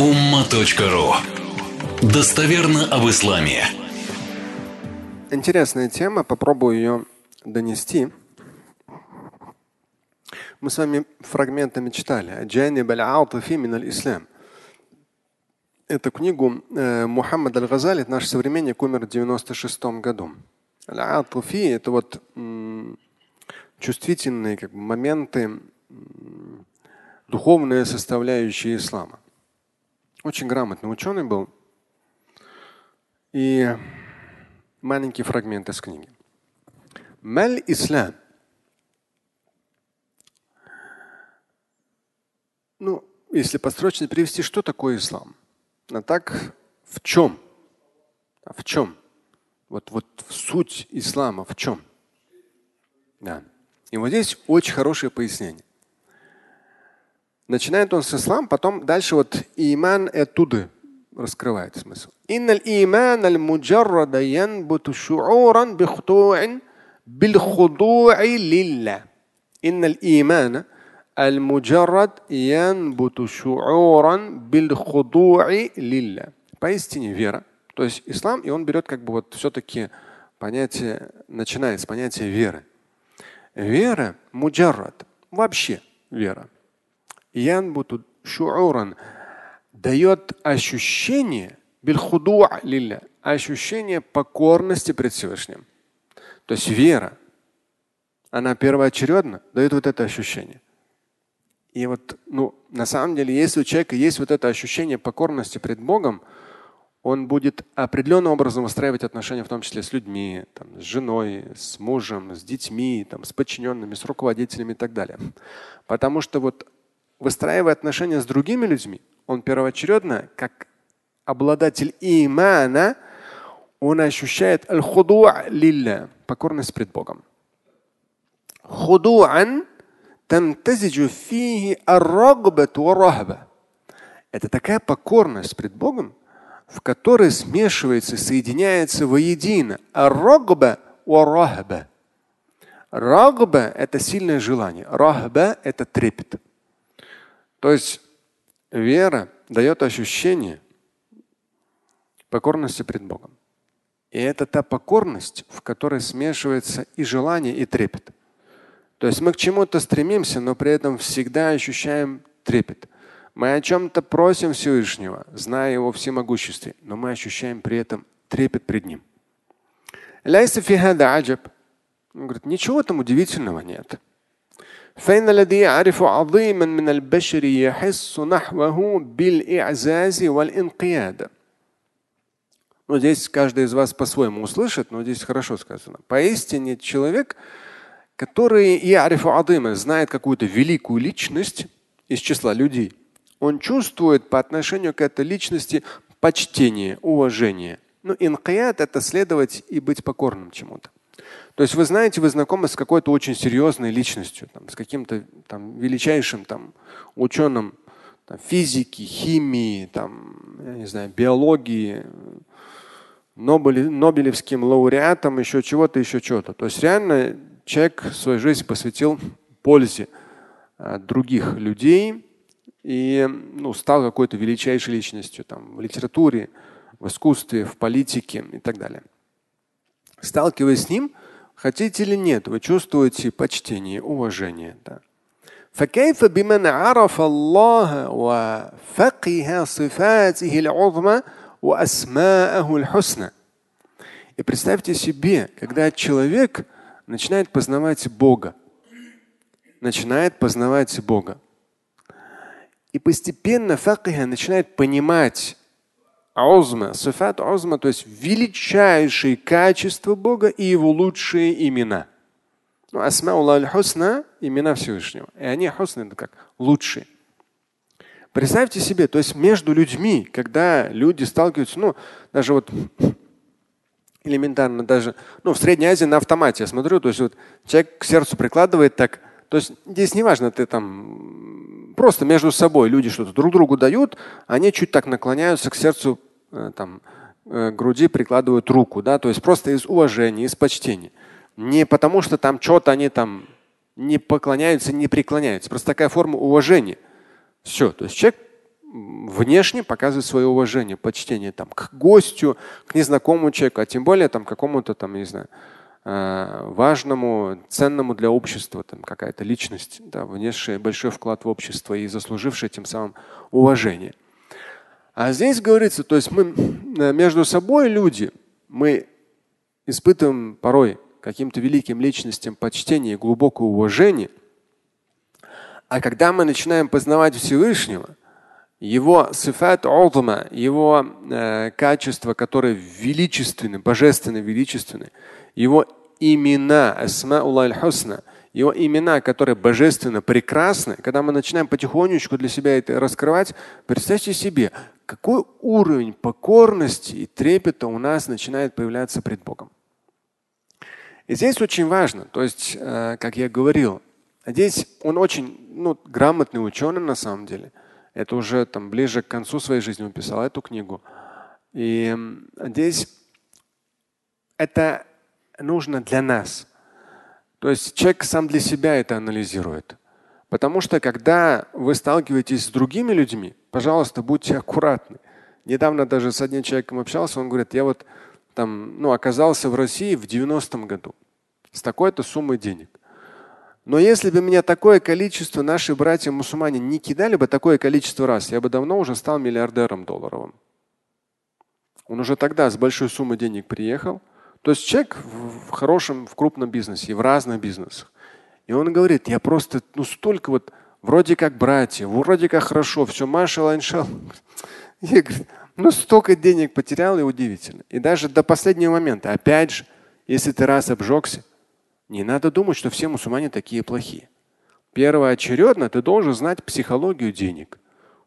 Умма.ру. Достоверно об исламе. Интересная тема, попробую ее донести. Мы с вами фрагментами читали Аль-Алтуфи мин аль-Ислам. Эту книгу Мухаммад Аль-Газали, наш современник, умер в 96-м году. Аль-Алтуфи – это вот чувствительные моменты, духовные составляющие ислама. Очень грамотный ученый был. И маленький фрагмент из книги. Маль ислам. Если построчно перевести, что такое ислам? А так в чем? В чем? Вот суть ислама в чем? Да. И вот здесь очень хорошее пояснение. Начинает он с ислам, потом дальше иман оттуда раскрывает смысл. Поистине вера. То есть ислам, и он берет все-таки понятие, начинает с понятия веры. Вера муджаррад, вообще вера. Янбуту шууран дает ощущение бильхудуа лилля, ощущение покорности пред Всевышним. То есть вера, она первоочередно дает это ощущение. И на самом деле, если у человека есть это ощущение покорности пред Богом, он будет определенным образом выстраивать отношения, в том числе с людьми, с женой, с мужем, с детьми, с подчиненными, с руководителями и так далее. Потому что выстраивая отношения с другими людьми, он первоочередно, как обладатель имана, он ощущает аль-худуа лилля, покорность пред Богом. Худуан тамтазиджу фихи ар-рагбату ва-рахба. Это такая покорность пред Богом, в которой смешивается, соединяется воедино ар-рагба ва-рахба. Рагба – это сильное желание, рахба – это трепет. То есть вера дает ощущение покорности пред Богом. И это та покорность, в которой смешивается и желание, и трепет. То есть мы к чему-то стремимся, но при этом всегда ощущаем трепет. Мы о чем-то просим Всевышнего, зная его всемогуществе, но мы ощущаем при этом трепет пред ним. Ляйса фи хада аджаб. Он говорит, ничего там удивительного нет. فإن الذي يعرف عظيما من البشر يحس نحوه بالإعزاز والإنقياد. Здесь каждый из вас по-своему услышит, но здесь хорошо сказано. Поистине человек, который يعرف عظيما, знает какую-то великую личность из числа людей, он чувствует по отношению к этой личности почтение, уважение. Инкияд – это следовать и быть покорным чему-то. То есть вы знаете, вы знакомы с какой-то очень серьезной личностью, с каким-то величайшим ученым физики, химии, я не знаю, биологии, нобелевским лауреатом, еще чего-то, еще чего-то. То есть реально человек свою жизнь посвятил пользе других людей и стал какой-то величайшей личностью в литературе, в искусстве, в политике и так далее. Сталкиваясь с ним, хотите или нет, вы чувствуете почтение, уважение. Да. И представьте себе, когда человек начинает познавать Бога, и постепенно факиха начинает понимать аузма, сифат аузма, то есть величайшие качества Бога и его лучшие имена. Асмауллахи аль-хусна, имена Всевышнего. И они хусны, это как лучшие. Представьте себе, то есть между людьми, когда люди сталкиваются, даже элементарно, даже в Средней Азии на автомате я смотрю, то есть человек к сердцу прикладывает так. То есть здесь не важно, ты просто между собой люди что-то друг другу дают, они чуть так наклоняются к сердцу, к груди прикладывают руку. Да? То есть просто из уважения, из почтения. Не потому, что что-то они не поклоняются, не преклоняются. Просто такая форма уважения. Все. То есть человек внешне показывать свое уважение, почтение там, к гостю, к незнакомому человеку, а тем более там, к какому-то там, не знаю, важному, ценному для общества, там, какая-то личность, да, внесшая большой вклад в общество и заслужившая тем самым уважение. А здесь говорится, то есть мы между собой, люди, мы испытываем порой каким-то великим личностям почтение и глубокое уважение, а когда мы начинаем познавать Всевышнего, его сифат узма, его качества, которые величественны, божественно величественны, его имена, асмауллахи аль-хусна, его имена, которые божественно прекрасны, когда мы начинаем потихонечку для себя это раскрывать, представьте себе, какой уровень покорности и трепета у нас начинает появляться пред Богом. И здесь очень важно, то есть, как я говорил, здесь он очень грамотный ученый на самом деле. Это уже там ближе к концу своей жизни он писал эту книгу. И здесь это нужно для нас. То есть человек сам для себя это анализирует. Потому что когда вы сталкиваетесь с другими людьми, пожалуйста, будьте аккуратны. Недавно даже с одним человеком общался, он говорит, я вот там, оказался в России в 90-м году с такой-то суммой денег. Но если бы меня такое количество, наши братья-мусульмане, не кидали бы такое количество раз, я бы давно уже стал миллиардером долларовым. Он уже тогда с большой суммой денег приехал. То есть человек в хорошем, в крупном бизнесе, и в разных бизнесах. И он говорит, я просто столько вот, вроде как братья, вроде как хорошо, все машалла, иншалла. Я говорю, столько денег потерял, и удивительно. И даже до последнего момента, опять же, если ты раз обжегся, не надо думать, что все мусульмане такие плохие. Первоочередно ты должен знать психологию денег.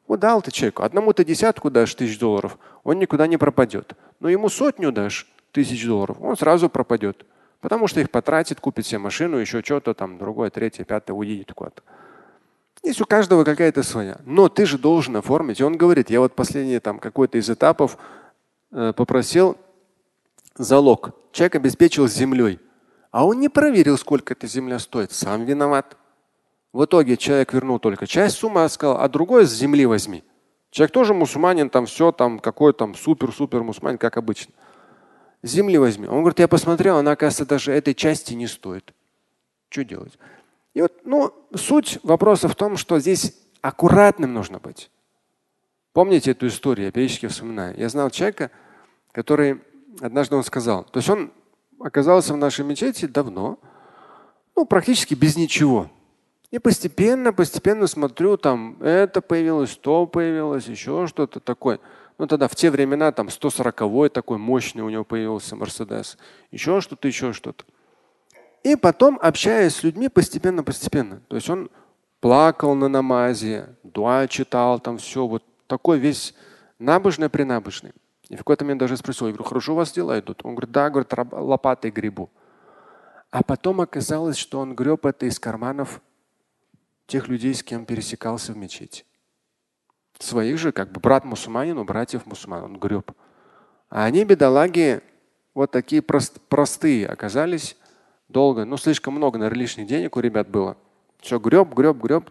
Вот дал ты человеку, одному ты десятку дашь тысяч долларов, он никуда не пропадет. Но ему сотню дашь тысяч долларов, он сразу пропадет. Потому что их потратит, купит себе машину, еще что-то там, другое, третье, пятое, уедет куда-то. Здесь у каждого какая-то своя. Но ты же должен оформить. И он говорит, я вот последний там какой-то из этапов попросил залог. Человек обеспечил землей. А он не проверил, сколько эта земля стоит. Сам виноват. В итоге человек вернул только часть суммы, сказал, а другое с земли возьми. Человек тоже мусульманин, там все, там какой там супер-супер мусульманин, как обычно. С земли возьми. Он говорит, я посмотрел, она, оказывается, даже этой части не стоит. Что делать? И вот, суть вопроса в том, что здесь аккуратным нужно быть. Помните эту историю, я периодически вспоминаю. Я знал человека, который однажды он сказал, то есть он оказался в нашей мечети давно, практически без ничего. И постепенно смотрю, там это появилось, то появилось, еще что-то такое. Тогда в те времена там 140-й такой мощный у него появился Мерседес, еще что-то, еще что-то. И потом, общаясь с людьми, постепенно. То есть он плакал на намазе, дуа читал, там все, вот такой весь набожный-принабожный. И в какой-то момент даже спросил, я говорю, хорошо у вас дела идут? Он говорит, да, говорит, лопатой гребу. А потом оказалось, что он греб это из карманов тех людей, с кем пересекался в мечети. Своих же, как бы брат мусульманин у братьев мусульман, он греб. А они, бедолаги, вот такие простые оказались. Долго, слишком много, наверное, лишних денег у ребят было. Все греб.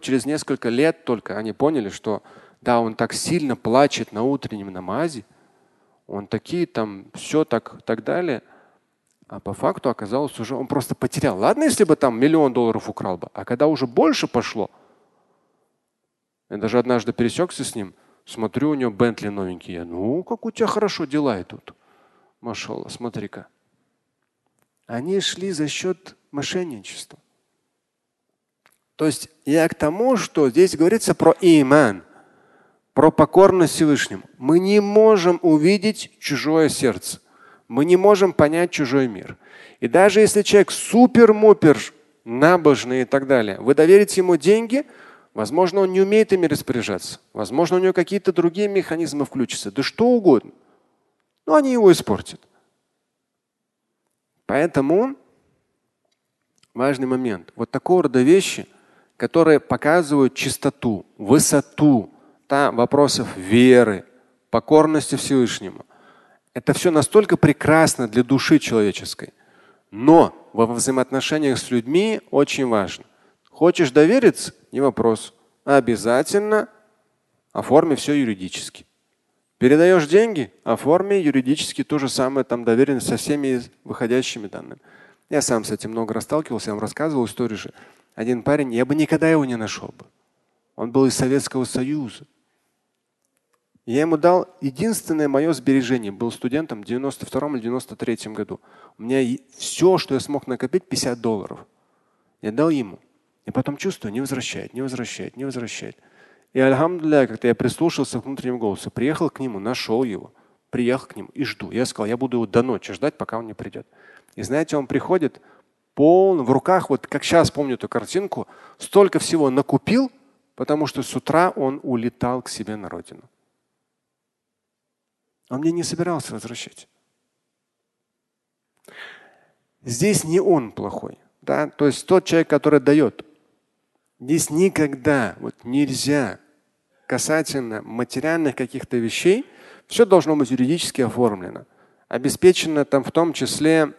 Через несколько лет только они поняли, что да, он так сильно плачет на утреннем намазе, он такие там все так далее. А по факту оказалось уже, он просто потерял. Ладно, если бы там $1 миллион украл бы, а когда уже больше пошло, я даже однажды пересекся с ним, смотрю, у него Бентли новенький. Я, как у тебя хорошо дела идут. Машалла, смотри-ка. Они шли за счет мошенничества. То есть я к тому, что здесь говорится про иман, про покорность Всевышнему. Мы не можем увидеть чужое сердце. Мы не можем понять чужой мир. И даже если человек супер-мупер, набожный и так далее, вы доверите ему деньги, возможно, он не умеет ими распоряжаться. Возможно, у него какие-то другие механизмы включатся. Да что угодно. Но они его испортят. Поэтому важный момент. Вот такого рода вещи, которые показывают чистоту, высоту вопросов веры, покорности Всевышнему. Это все настолько прекрасно для души человеческой. Но во взаимоотношениях с людьми очень важно. Хочешь довериться? Не вопрос. Обязательно Оформи все юридически. Передаешь деньги, оформи юридически то же самое, там доверенность со всеми выходящими данными. Я сам с этим много раз сталкивался, я вам рассказывал историю же. Один парень, я бы никогда его не нашел бы. Он был из Советского Союза. Я ему дал единственное мое сбережение. Был студентом в 92-м или 93-м году. У меня все, что я смог накопить, $50. Я дал ему. И потом чувствую, не возвращает. И альхамдулилля, как-то я прислушался к внутреннему голосу. Приехал к нему, нашел его. Приехал к нему и жду. Я сказал, я буду его до ночи ждать, пока он не придет. И знаете, он приходит полный, в руках, вот как сейчас помню эту картинку, столько всего накупил, потому что с утра он улетал к себе на родину. Он мне не собирался возвращать. Здесь не он плохой. Да? То есть тот человек, который дает. Здесь никогда вот нельзя касательно материальных каких-то вещей. Все должно быть юридически оформлено. Обеспечено там в том числе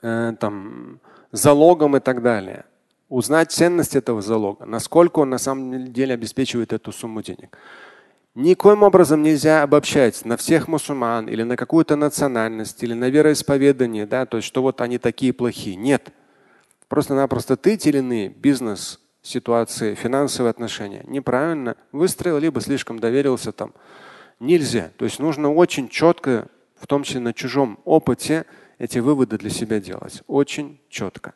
залогом и так далее. Узнать ценность этого залога. Насколько он на самом деле обеспечивает эту сумму денег. Никоим образом нельзя обобщать на всех мусульман или на какую-то национальность, или на вероисповедание, да, то есть, что вот они такие плохие. Нет. Просто-напросто ты те или иные бизнес-ситуации, финансовые отношения неправильно выстроил, либо слишком доверился там. Нельзя. То есть нужно очень четко, в том числе на чужом опыте, эти выводы для себя делать. Очень четко.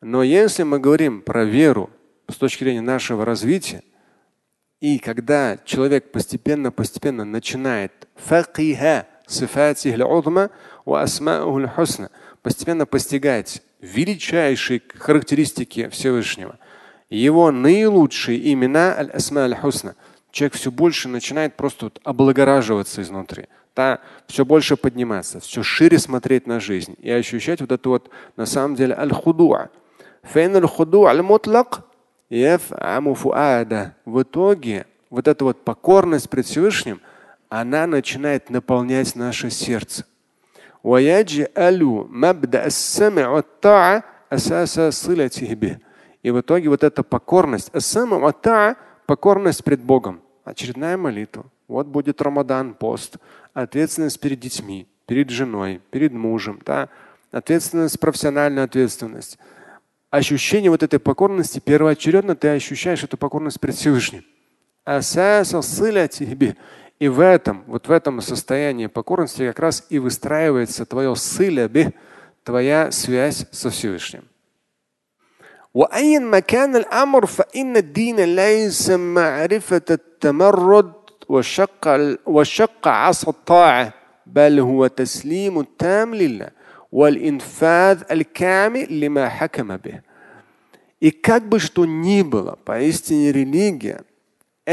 Но если мы говорим про веру с точки зрения нашего развития, и когда человек постепенно начинает постепенно постигать величайшие характеристики Всевышнего, его наилучшие имена аль-асма аль-хусна, человек все больше начинает просто вот облагораживаться изнутри, все больше подниматься, все шире смотреть на жизнь и ощущать вот это вот на самом деле аль-худуа. В итоге вот эта вот покорность пред Всевышним, она начинает наполнять наше сердце. И в итоге вот эта покорность, покорность пред Богом, очередная молитва. Вот будет Рамадан, пост, ответственность перед детьми, перед женой, перед мужем, да? Ответственность, профессиональная ответственность. Ощущение вот этой покорности, первоочередно ты ощущаешь эту покорность пред Всевышним. И в этом состоянии покорности как раз и выстраивается твое сыляби, твоя связь со Всевышним. И как бы что ни было, поистине религия –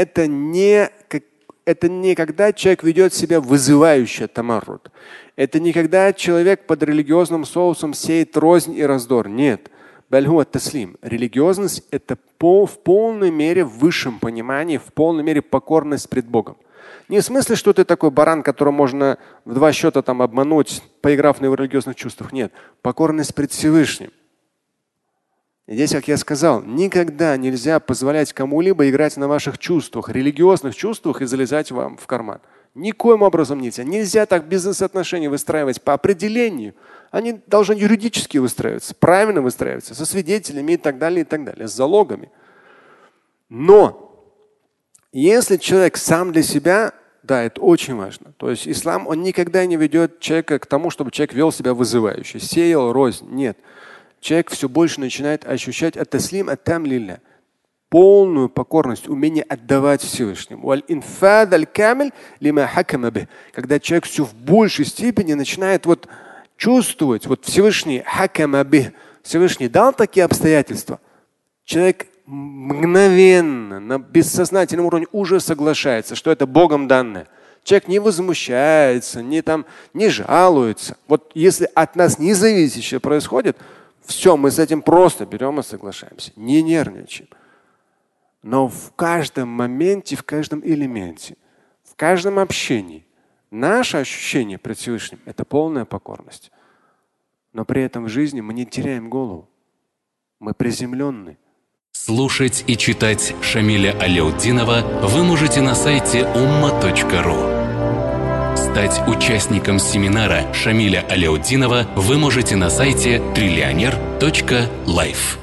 это не когда человек ведет себя вызывающе тамарруд. Это не когда человек под религиозным соусом сеет рознь и раздор. Нет. Религиозность – это в полной мере, в высшем понимании, в полной мере покорность пред Богом. Не в смысле, что ты такой баран, которого можно в два счета там обмануть, поиграв на его религиозных чувствах. Нет. Покорность пред Всевышним. И здесь, как я сказал, никогда нельзя позволять кому-либо играть на ваших чувствах, религиозных чувствах и залезать вам в карман. Никоим образом нельзя. Нельзя так бизнес-отношения выстраивать по определению. Они должны юридически выстраиваться, правильно выстраиваться, со свидетелями и так далее, с залогами. Но если человек сам для себя, да, это очень важно. То есть ислам, он никогда не ведет человека к тому, чтобы человек вел себя вызывающе, сеял рознь. Нет. Человек все больше начинает ощущать ат-таслим ат-там лилля, полную покорность, умение отдавать Всевышнему. Когда человек все в большей степени начинает вот чувствовать, вот Всевышний хакамаби, Всевышний дал такие обстоятельства, человек мгновенно на бессознательном уровне уже соглашается, что это Богом данное. Человек не возмущается, не жалуется. Вот если от нас независящее происходит, все, мы с этим просто берем и соглашаемся. Не нервничаем. Но в каждом моменте, в каждом элементе, в каждом общении наше ощущение пред Всевышним – это полная покорность. Но при этом в жизни мы не теряем голову. Мы приземленны. Слушать и читать Шамиля Аляутдинова вы можете на сайте Умма.ру. Стать участником семинара Шамиля Аляутдинова вы можете на сайте trilioner.life.